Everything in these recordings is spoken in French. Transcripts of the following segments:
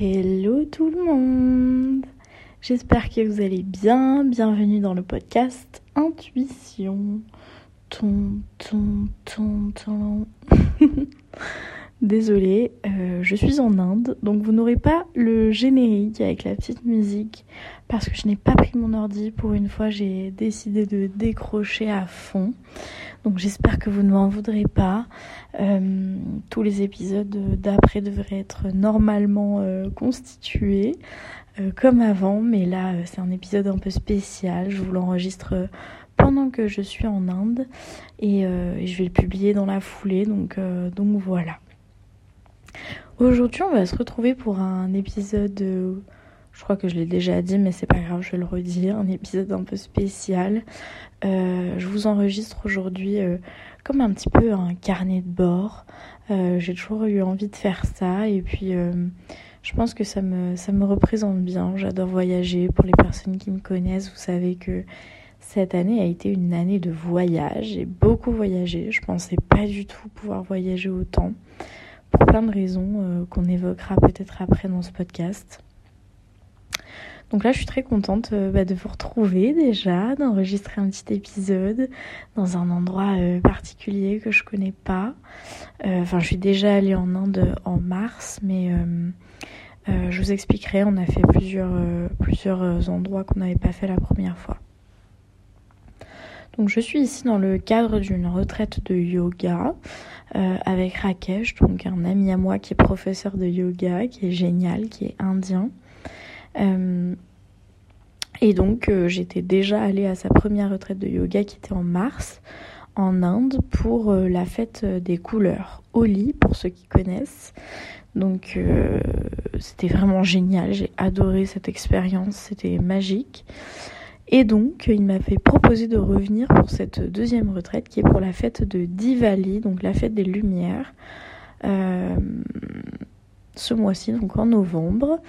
Hello tout le monde, j'espère que vous allez bien, bienvenue dans le podcast Intuition. Désolée, je suis en Inde, donc vous n'aurez pas le générique avec la petite musique, parce que je n'ai pas pris mon ordi, pour une fois j'ai décidé de décrocher à fond, donc j'espère que vous ne m'en voudrez pas. Tous les épisodes d'après devraient être normalement constitués, comme avant, mais là c'est un épisode un peu spécial, je vous l'enregistre pendant que je suis en Inde, et je vais le publier dans la foulée, donc voilà. Aujourd'hui, on va se retrouver pour un épisode, je crois que je l'ai déjà dit, mais c'est pas grave, je vais le redire, un épisode un peu spécial. Je vous enregistre aujourd'hui comme un petit peu un carnet de bord. J'ai toujours eu envie de faire ça, et puis je pense que ça me représente bien. J'adore voyager. Pour les personnes qui me connaissent, vous savez que cette année a été une année de voyage. J'ai beaucoup voyagé, je pensais pas du tout pouvoir voyager autant, pour plein de raisons qu'on évoquera peut-être après dans ce podcast. Donc là, je suis très contente de vous retrouver déjà, d'enregistrer un petit épisode dans un endroit particulier que je connais pas. Enfin, je suis déjà allée en Inde en mars, mais je vous expliquerai, on a fait plusieurs endroits qu'on n'avait pas fait la première fois. Donc je suis ici dans le cadre d'une retraite de yoga avec Rakesh, donc un ami à moi qui est professeur de yoga, qui est génial, qui est indien. Et donc j'étais déjà allée à sa première retraite de yoga qui était en mars, en Inde, pour la fête des couleurs, Holi, pour ceux qui connaissent. Donc c'était vraiment génial, j'ai adoré cette expérience, c'était magique. Et donc, il m'a fait proposer de revenir pour cette deuxième retraite qui est pour la fête de Diwali, donc la fête des Lumières, ce mois-ci, donc en novembre.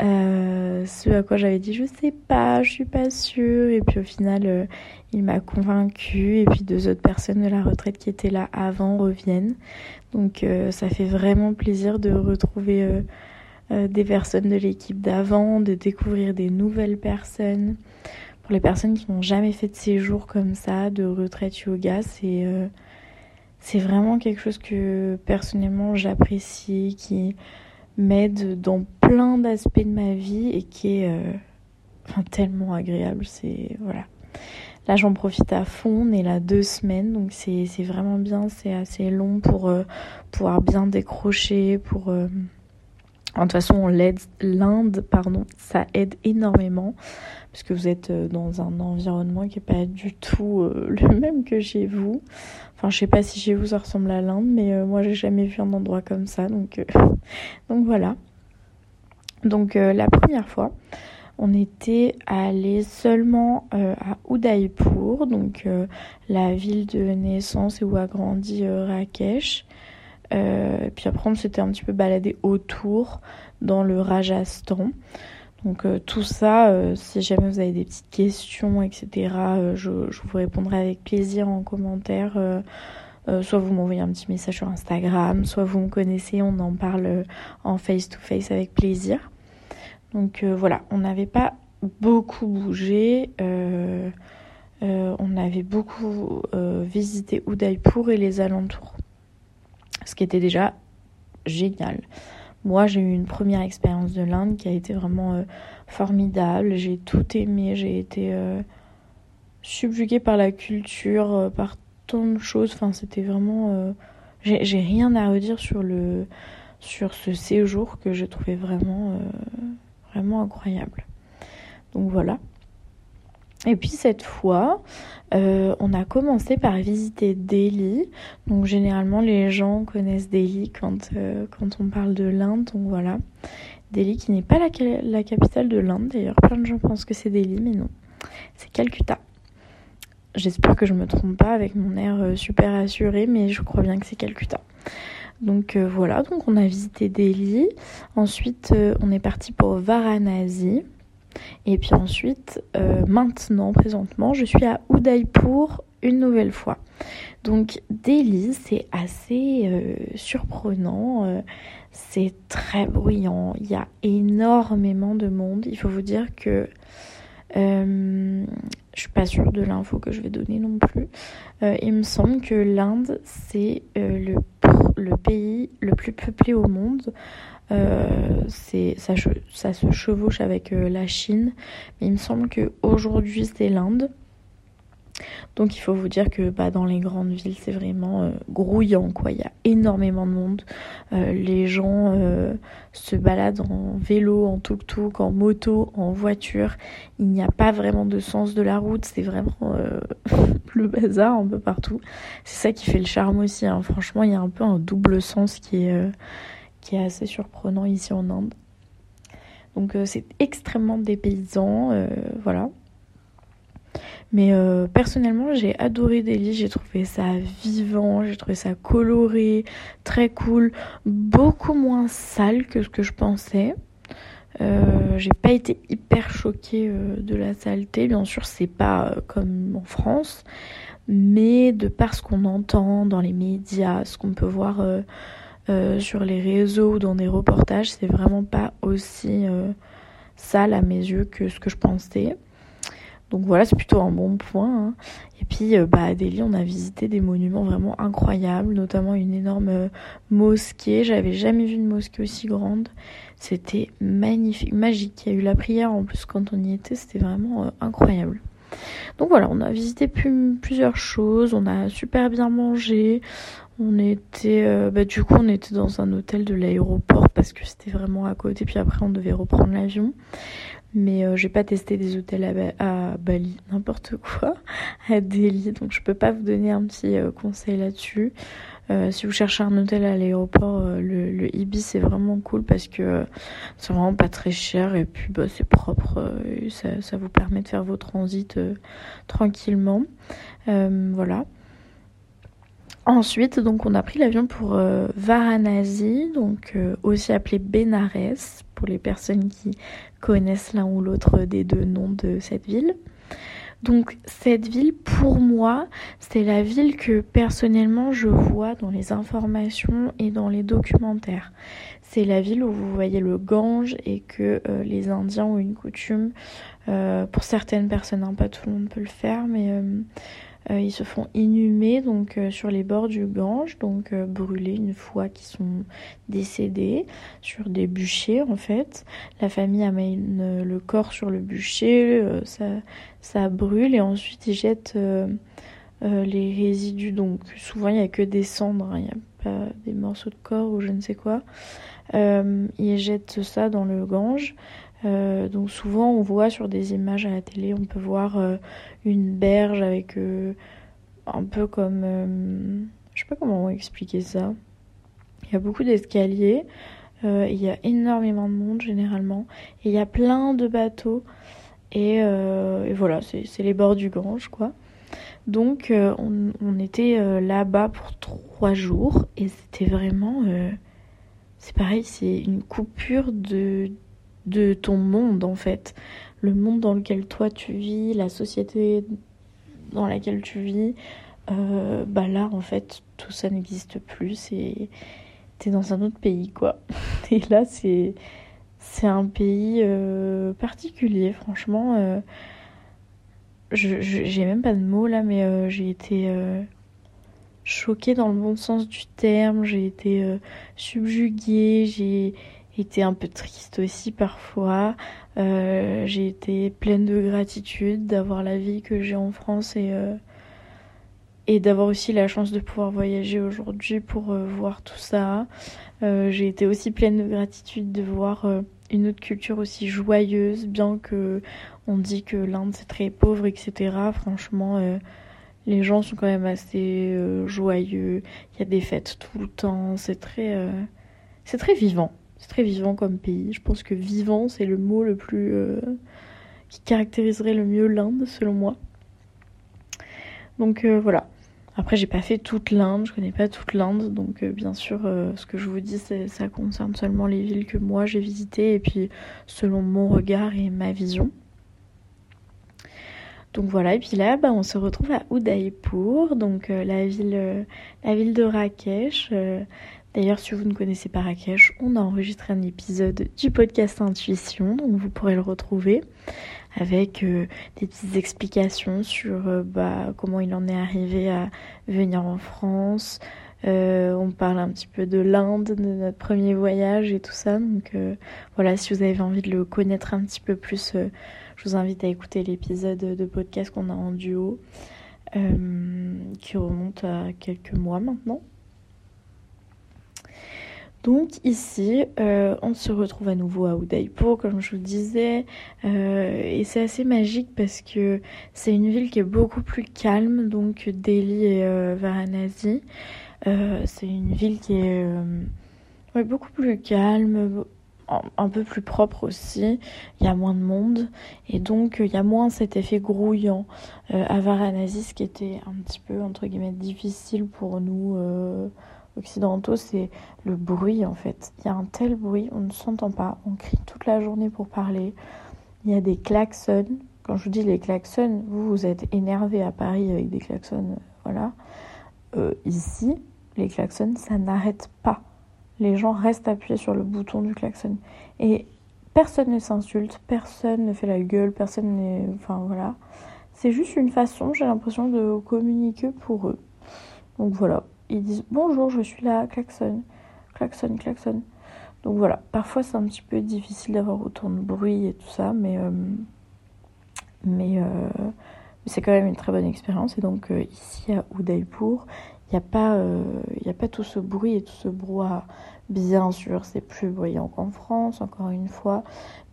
Ce à quoi j'avais dit, je sais pas, je suis pas sûre. Et puis au final, il m'a convaincue. Et puis 2 autres personnes de la retraite qui étaient là avant reviennent. Donc ça fait vraiment plaisir de retrouver des personnes de l'équipe d'avant, de découvrir des nouvelles personnes. Pour les personnes qui n'ont jamais fait de séjour comme ça, de retraite yoga, c'est vraiment quelque chose que personnellement j'apprécie, qui m'aide dans plein d'aspects de ma vie et qui est tellement agréable. C'est voilà. Là, j'en profite à fond, on est là 2 semaines, donc c'est vraiment bien, c'est assez long pour pouvoir bien décrocher, pour... De toute façon, l'Inde, ça aide énormément, parce que vous êtes dans un environnement qui n'est pas du tout le même que chez vous. Enfin, je ne sais pas si chez vous ça ressemble à l'Inde, mais moi, j'ai jamais vu un endroit comme ça, donc voilà. Donc, la première fois, on était allé seulement à Udaipur, donc la ville de naissance et où a grandi Rakesh. Puis après, on s'était un petit peu baladé autour dans le Rajasthan. Donc tout ça, si jamais vous avez des petites questions, etc., je vous répondrai avec plaisir en commentaire. Soit vous m'envoyez un petit message sur Instagram, soit vous me connaissez, on en parle en face-to-face avec plaisir. Donc voilà, on n'avait pas beaucoup bougé. On avait beaucoup visité Udaipur et les alentours, ce qui était déjà génial. Moi, j'ai eu une première expérience de l'Inde qui a été vraiment formidable. J'ai tout aimé, j'ai été subjuguée par la culture, par tant de choses. Enfin, c'était vraiment... J'ai rien à redire sur ce séjour que j'ai trouvé vraiment incroyable. Donc voilà. Et puis cette fois, on a commencé par visiter Delhi. Donc généralement, les gens connaissent Delhi quand on parle de l'Inde. Donc voilà, Delhi qui n'est pas la capitale de l'Inde. D'ailleurs, plein de gens pensent que c'est Delhi, mais non, c'est Calcutta. J'espère que je me trompe pas avec mon air super assuré, mais je crois bien que c'est Calcutta. Donc voilà, donc on a visité Delhi. Ensuite, on est parti pour Varanasi. Et puis ensuite, maintenant, présentement, je suis à Udaipur une nouvelle fois. Donc Delhi, c'est assez surprenant, c'est très bruyant, il y a énormément de monde. Il faut vous dire que je suis pas sûre de l'info que je vais donner non plus. Il me semble que l'Inde, c'est le pays le plus peuplé au monde. Ça se chevauche avec la Chine, mais il me semble qu'aujourd'hui c'est l'Inde. Donc il faut vous dire que dans les grandes villes, c'est vraiment grouillant, quoi. Il y a énormément de monde. Les gens se baladent en vélo, en tuk-tuk, en moto, en voiture. Il n'y a pas vraiment de sens de la route. C'est vraiment le bazar un peu partout. C'est ça qui fait le charme aussi, hein. Franchement, il y a un peu un double sens qui est assez surprenant ici en Inde. Donc c'est extrêmement dépaysant, voilà. Mais personnellement, j'ai adoré Delhi, j'ai trouvé ça vivant, j'ai trouvé ça coloré, très cool, beaucoup moins sale que ce que je pensais. J'ai pas été hyper choquée de la saleté, bien sûr c'est pas comme en France, mais de par ce qu'on entend dans les médias, ce qu'on peut voir sur les réseaux ou dans des reportages, c'est vraiment pas aussi sale à mes yeux que ce que je pensais. Donc voilà, c'est plutôt un bon point, hein. Et puis à Delhi, on a visité des monuments vraiment incroyables, notamment une énorme mosquée. J'avais jamais vu une mosquée aussi grande. C'était magnifique, magique. Il y a eu la prière en plus quand on y était, c'était vraiment incroyable. Donc voilà, on a visité plusieurs choses, on a super bien mangé. On était, on était dans un hôtel de l'aéroport parce que c'était vraiment à côté. Puis après, on devait reprendre l'avion. Mais j'ai pas testé des hôtels à Bali, n'importe quoi, à Delhi. Donc je peux pas vous donner un petit conseil là-dessus. Si vous cherchez un hôtel à l'aéroport, le Ibis c'est vraiment cool parce que c'est vraiment pas très cher et puis c'est propre. Et ça vous permet de faire vos transits tranquillement. Voilà. Ensuite, donc on a pris l'avion pour Varanasi, donc aussi appelé Benares, pour les personnes qui connaissent l'un ou l'autre des deux noms de cette ville. Donc cette ville, pour moi, c'est la ville que personnellement je vois dans les informations et dans les documentaires. C'est la ville où vous voyez le Gange et que les Indiens ont une coutume, pour certaines personnes, hein, pas tout le monde peut le faire, mais... ils se font inhumer donc sur les bords du Gange, donc brûlés une fois qu'ils sont décédés sur des bûchers en fait. La famille amène le corps sur le bûcher, ça brûle et ensuite ils jettent les résidus. Donc souvent il n'y a que des cendres, il n'y a pas des morceaux de corps ou je ne sais quoi. Ils jettent ça dans le Gange. Donc souvent on voit sur des images à la télé, on peut voir une berge avec un peu comme... je sais pas comment expliquer ça. Il y a beaucoup d'escaliers, il y a énormément de monde généralement, et il y a plein de bateaux, et voilà, c'est les bords du Gange quoi. Donc on était là-bas pour 3 jours, et c'était vraiment... c'est pareil, c'est une coupure de ton monde en fait, le monde dans lequel toi tu vis, la société dans laquelle tu vis, là en fait tout ça n'existe plus, t'es dans un autre pays quoi. Et là c'est un pays particulier, franchement, j'ai même pas de mots là, mais j'ai été choquée dans le bon sens du terme, j'ai été subjuguée, j'ai été un peu triste aussi parfois, j'ai été pleine de gratitude d'avoir la vie que j'ai en France et d'avoir aussi la chance de pouvoir voyager aujourd'hui pour voir tout ça. J'ai été aussi pleine de gratitude de voir une autre culture aussi joyeuse, bien que on dit que l'Inde c'est très pauvre, etc. Franchement, les gens sont quand même assez joyeux, il y a des fêtes tout le temps, c'est très vivant. C'est très vivant comme pays. Je pense que vivant, c'est le mot le plus... qui caractériserait le mieux l'Inde, selon moi. Donc voilà. Après, j'ai pas fait toute l'Inde. Je connais pas toute l'Inde. Donc bien sûr, ce que je vous dis, ça concerne seulement les villes que moi j'ai visitées. Et puis, selon mon regard et ma vision. Donc voilà, et puis là, on se retrouve à Udaipur, donc la ville de Rakesh. D'ailleurs, si vous ne connaissez pas Rakesh, on a enregistré un épisode du podcast Intuition, donc vous pourrez le retrouver avec des petites explications sur comment il en est arrivé à venir en France. On parle un petit peu de l'Inde, de notre premier voyage et tout ça. Donc voilà, si vous avez envie de le connaître un petit peu plus, je vous invite à écouter l'épisode de podcast qu'on a en duo, qui remonte à quelques mois maintenant. Donc ici, on se retrouve à nouveau à Udaipur, comme je vous disais, et c'est assez magique parce que c'est une ville qui est beaucoup plus calme, donc Delhi et Varanasi. C'est une ville qui est beaucoup plus calme, un peu plus propre aussi, il y a moins de monde, et donc il y a moins cet effet grouillant. À Varanasi, ce qui était un petit peu, entre guillemets, difficile pour nous... occidentaux, c'est le bruit en fait. Il y a un tel bruit, on ne s'entend pas, on crie toute la journée pour parler. Il y a des klaxons. Quand je vous dis les klaxons, vous êtes énervés à Paris avec des klaxons, voilà. Ici, les klaxons, ça n'arrête pas. Les gens restent appuyés sur le bouton du klaxon. Et personne ne s'insulte, personne ne fait la gueule, personne n'est... Enfin voilà. C'est juste une façon, j'ai l'impression, de communiquer pour eux. Donc voilà. Ils disent « Bonjour, je suis là, klaxon, klaxon, klaxon ». Donc voilà, parfois c'est un petit peu difficile d'avoir autant de bruit et tout ça, mais c'est quand même une très bonne expérience. Et donc ici à Udaipur, il n'y a pas tout ce bruit et tout ce brouhaha. Bien sûr, c'est plus bruyant qu'en France, encore une fois,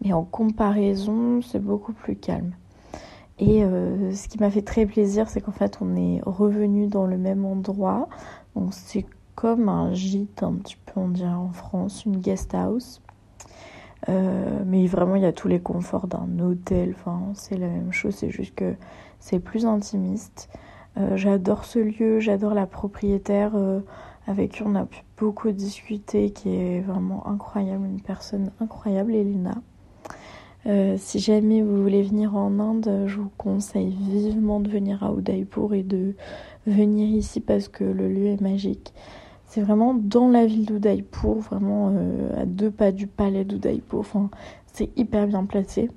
mais en comparaison, c'est beaucoup plus calme. Et ce qui m'a fait très plaisir, c'est qu'en fait, on est revenu dans le même endroit. Donc, c'est comme un gîte, un petit peu, on dirait en France, une guest house. Mais vraiment, il y a tous les conforts d'un hôtel. Enfin, c'est la même chose, c'est juste que c'est plus intimiste. J'adore ce lieu, j'adore la propriétaire avec qui on a pu beaucoup discuter, qui est vraiment incroyable, une personne incroyable, Elena. Si jamais vous voulez venir en Inde, je vous conseille vivement de venir à Udaipur et de venir ici parce que le lieu est magique. C'est vraiment dans la ville d'Udaipur, vraiment à 2 pas du palais d'Udaipur. Enfin, c'est hyper bien placé.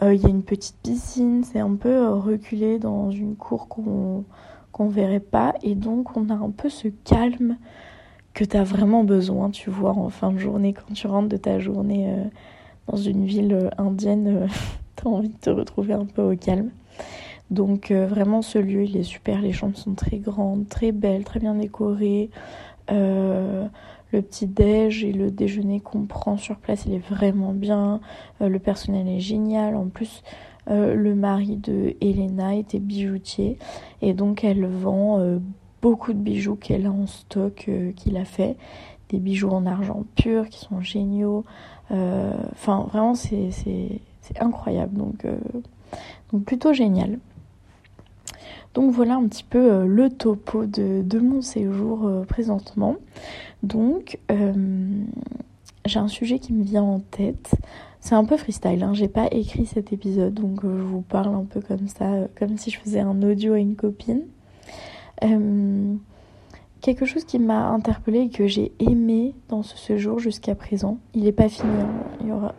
Y a une petite piscine, c'est un peu reculé dans une cour qu'on verrait pas. Et donc, on a un peu ce calme que tu as vraiment besoin, tu vois, en fin de journée, quand tu rentres de ta journée... Dans une ville indienne, t'as envie de te retrouver un peu au calme. Donc vraiment, ce lieu, il est super. Les chambres sont très grandes, très belles, très bien décorées. Le petit-déj et le déjeuner qu'on prend sur place, il est vraiment bien. Le personnel est génial. En plus, le mari de Elena était bijoutier. Et donc, elle vend beaucoup de bijoux qu'elle a en stock, qu'il a fait. Des bijoux en argent pur qui sont géniaux. Enfin, vraiment, c'est incroyable. Donc plutôt génial. Donc, voilà un petit peu le topo de mon séjour présentement. Donc, j'ai un sujet qui me vient en tête. C'est un peu freestyle, hein. J'ai pas écrit cet épisode. Donc, je vous parle un peu comme ça, comme si je faisais un audio à une copine. Quelque chose qui m'a interpellée et que j'ai aimé dans ce séjour jusqu'à présent. Il n'est pas fini, hein. Il y aura...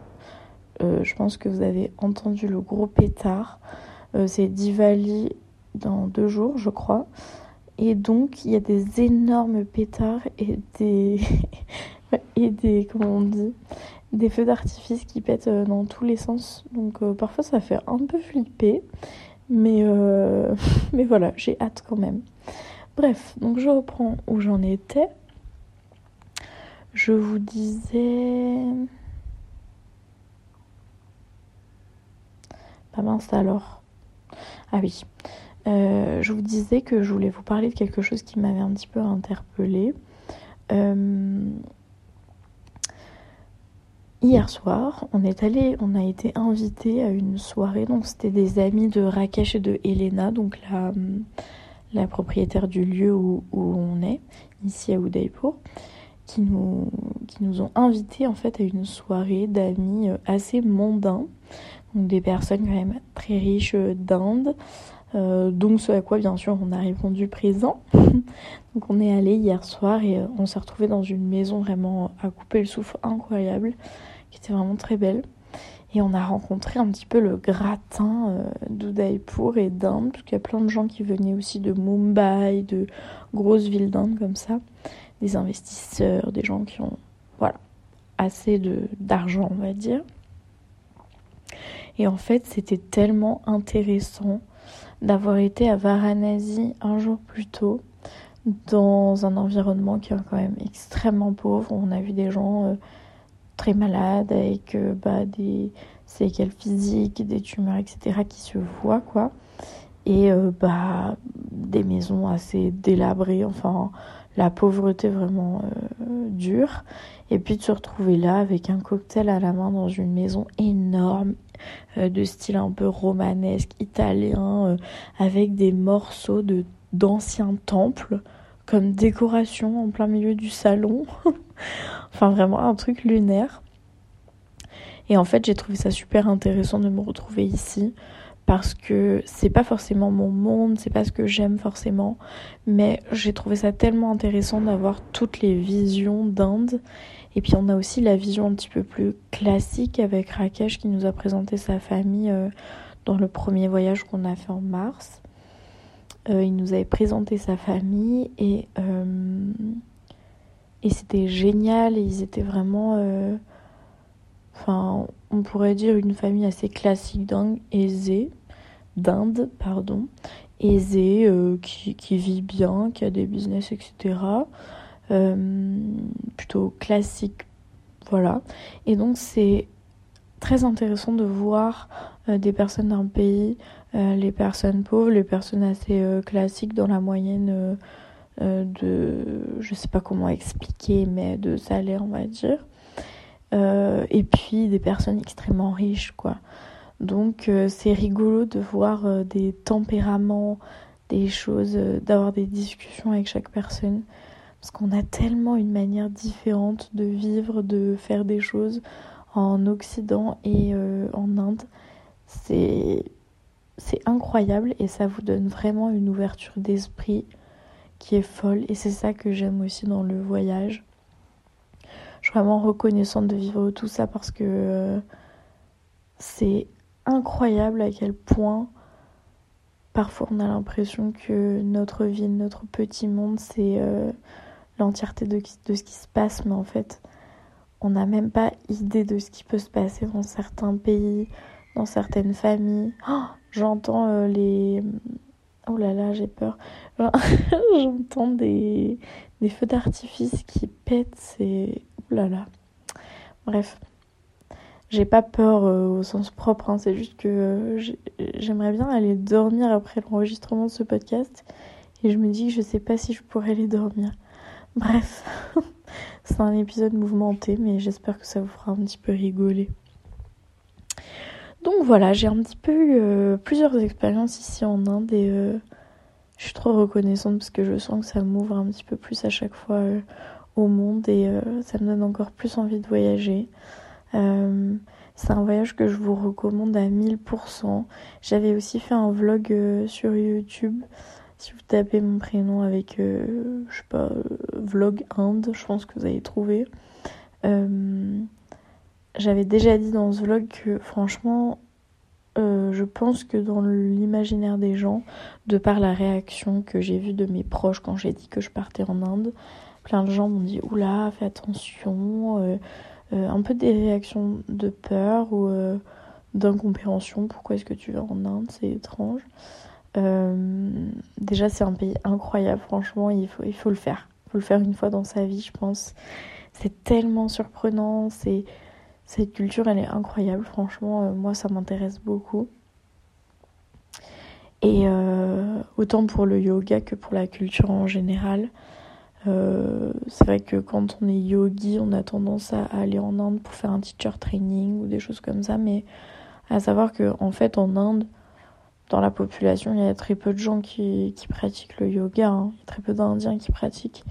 je pense que vous avez entendu le gros pétard. C'est Diwali dans 2 jours, je crois. Et donc, il y a des énormes pétards et des... Comment on dit ? Des feux d'artifice qui pètent dans tous les sens. Donc, parfois, ça fait un peu flipper. Mais voilà, j'ai hâte quand même. Bref, donc je reprends où j'en étais. Je vous disais... Pas mince alors. Ah oui. Je vous disais que je voulais vous parler de quelque chose qui m'avait un petit peu interpellée. Hier soir, on a été invité à une soirée. Donc c'était des amis de Rakesh et de Elena. Donc la propriétaire du lieu où on est, ici à Udaipur. qui nous ont invités en fait à une soirée d'amis assez mondains, donc des personnes quand même très riches d'Inde, donc ce à quoi bien sûr on a répondu présent. Donc on est allé hier soir et on s'est retrouvés dans une maison vraiment à couper le souffle incroyable, qui était vraiment très belle. Et on a rencontré un petit peu le gratin d'Udaipur et d'Inde, parce qu'il y a plein de gens qui venaient aussi de Mumbai, de grosses villes d'Inde comme ça, des investisseurs, des gens qui ont assez d'argent, on va dire. Et en fait, c'était tellement intéressant d'avoir été à Varanasi un jour plus tôt, dans un environnement qui est quand même extrêmement pauvre. On a vu des gens très malades, avec des séquelles physiques, des tumeurs, etc., qui se voient, quoi. Et des maisons assez délabrées, enfin, la pauvreté vraiment dure. Et puis de se retrouver là avec un cocktail à la main dans une maison énorme, de style un peu romanesque, italien, avec des morceaux d'anciens temples, comme décoration en plein milieu du salon. Enfin, vraiment un truc lunaire. Et en fait, j'ai trouvé ça super intéressant de me retrouver ici, parce que c'est pas forcément mon monde, c'est pas ce que j'aime forcément, mais j'ai trouvé ça tellement intéressant d'avoir toutes les visions d'Inde. Et puis on a aussi la vision un petit peu plus classique avec Rakesh, qui nous a présenté sa famille dans le premier voyage qu'on a fait en mars. Il nous avait présenté sa famille et c'était génial. Et ils étaient vraiment, on pourrait dire une famille assez classique d'Inde, qui vit bien, qui a des business, etc. Plutôt classique, voilà. Et donc c'est très intéressant de voir des personnes d'un pays, les personnes pauvres, les personnes assez classiques dans la moyenne de... Je sais pas comment expliquer, mais de salaire, on va dire. Et puis des personnes extrêmement riches, quoi. Donc c'est rigolo de voir des tempéraments, des choses, d'avoir des discussions avec chaque personne. Parce qu'on a tellement une manière différente de vivre, de faire des choses en Occident et en Inde. C'est incroyable et ça vous donne vraiment une ouverture d'esprit qui est folle. Et c'est ça que j'aime aussi dans le voyage. Je suis vraiment reconnaissante de vivre tout ça, parce que c'est incroyable à quel point parfois on a l'impression que notre vie, notre petit monde, c'est l'entièreté de ce qui se passe. Mais en fait, on n'a même pas idée de ce qui peut se passer dans certains pays, dans certaines familles. Oh, j'entends les... Oh là là, j'ai peur. J'entends des feux d'artifice qui pètent. C'est... Oh là là. Bref. J'ai pas peur au sens propre. Hein. C'est juste que j'aimerais bien aller dormir après l'enregistrement de ce podcast. Et je me dis que je sais pas si je pourrais aller dormir. Bref. C'est un épisode mouvementé, mais j'espère que ça vous fera un petit peu rigoler. Donc voilà, j'ai un petit peu eu plusieurs expériences ici en Inde et je suis trop reconnaissante, parce que je sens que ça m'ouvre un petit peu plus à chaque fois au monde et ça me donne encore plus envie de voyager. C'est un voyage que je vous recommande à 1000%. J'avais aussi fait un vlog sur YouTube. Si vous tapez mon prénom avec, vlog Inde, je pense que vous allez trouver. J'avais déjà dit dans ce vlog que franchement, je pense que dans l'imaginaire des gens, de par la réaction que j'ai vue de mes proches quand j'ai dit que je partais en Inde, plein de gens m'ont dit « Oula, fais attention », un peu des réactions de peur ou d'incompréhension. Pourquoi est-ce que tu vas en Inde? C'est étrange. Déjà, c'est un pays incroyable, franchement, il faut le faire. Il faut le faire une fois dans sa vie, je pense. C'est tellement surprenant, cette culture, elle est incroyable, franchement, moi ça m'intéresse beaucoup. Et autant pour le yoga que pour la culture en général, c'est vrai que quand on est yogi, on a tendance à aller en Inde pour faire un teacher training ou des choses comme ça, mais à savoir qu'en fait en Inde, dans la population, il y a très peu de gens qui pratiquent le yoga, hein. Il y a très peu d'Indiens qui pratiquent.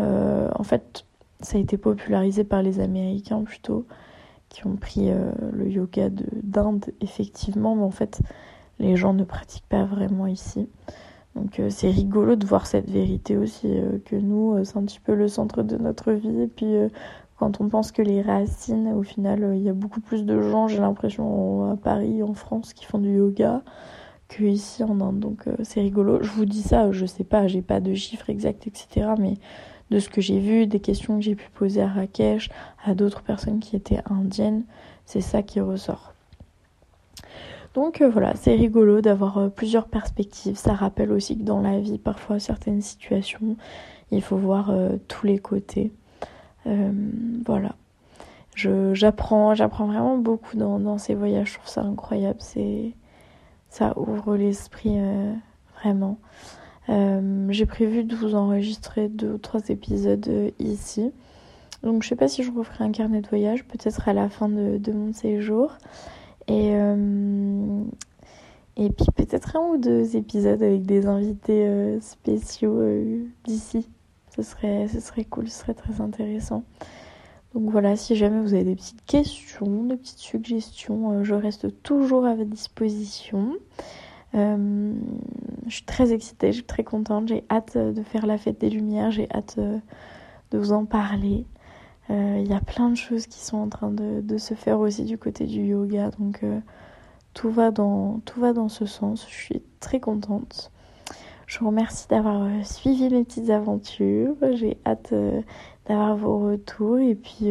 En fait, ça a été popularisé par les Américains plutôt, qui ont pris le yoga d'Inde, effectivement, mais en fait, les gens ne pratiquent pas vraiment ici. Donc c'est rigolo de voir cette vérité aussi, que nous, c'est un petit peu le centre de notre vie. Et puis quand on pense que les racines, au final, il y a beaucoup plus de gens, j'ai l'impression, à Paris, en France, qui font du yoga qu'ici en Inde. Donc c'est rigolo. Je vous dis ça, je sais pas, j'ai pas de chiffres exacts, etc. Mais de ce que j'ai vu, des questions que j'ai pu poser à Rakesh, à d'autres personnes qui étaient indiennes, c'est ça qui ressort. Donc voilà, c'est rigolo d'avoir plusieurs perspectives. Ça rappelle aussi que dans la vie, parfois, certaines situations, il faut voir tous les côtés. Voilà. J'apprends vraiment beaucoup dans ces voyages. Je trouve ça incroyable. Ça ouvre l'esprit, vraiment. J'ai prévu de vous enregistrer 2 ou 3 épisodes ici. Donc je sais pas si je referai un carnet de voyage, peut-être à la fin de mon séjour. Et puis peut-être 1 ou 2 épisodes avec des invités spéciaux d'ici. Ce serait cool, ce serait très intéressant. Donc voilà, si jamais vous avez des petites questions, des petites suggestions, je reste toujours à votre disposition. Je suis très excitée, je suis très contente, j'ai hâte de faire la fête des Lumières, j'ai hâte de vous en parler. Il y a plein de choses qui sont en train de se faire aussi du côté du yoga, donc tout va dans ce sens, je suis très contente. Je vous remercie d'avoir suivi mes petites aventures, j'ai hâte d'avoir vos retours et puis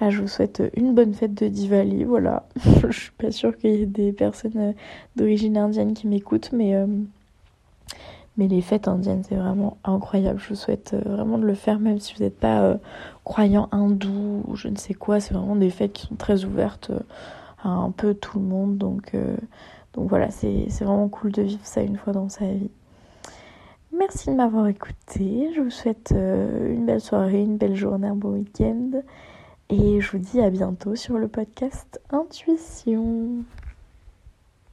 je vous souhaite une bonne fête de Diwali, voilà. Je suis pas sûre qu'il y ait des personnes d'origine indienne qui m'écoutent, mais les fêtes indiennes, c'est vraiment incroyable. Je vous souhaite vraiment de le faire, même si vous n'êtes pas croyant hindou ou je ne sais quoi. C'est vraiment des fêtes qui sont très ouvertes à un peu tout le monde. Donc voilà, c'est vraiment cool de vivre ça une fois dans sa vie. Merci de m'avoir écouté. Je vous souhaite une belle soirée, une belle journée, un bon week-end. Et je vous dis à bientôt sur le podcast Intuition.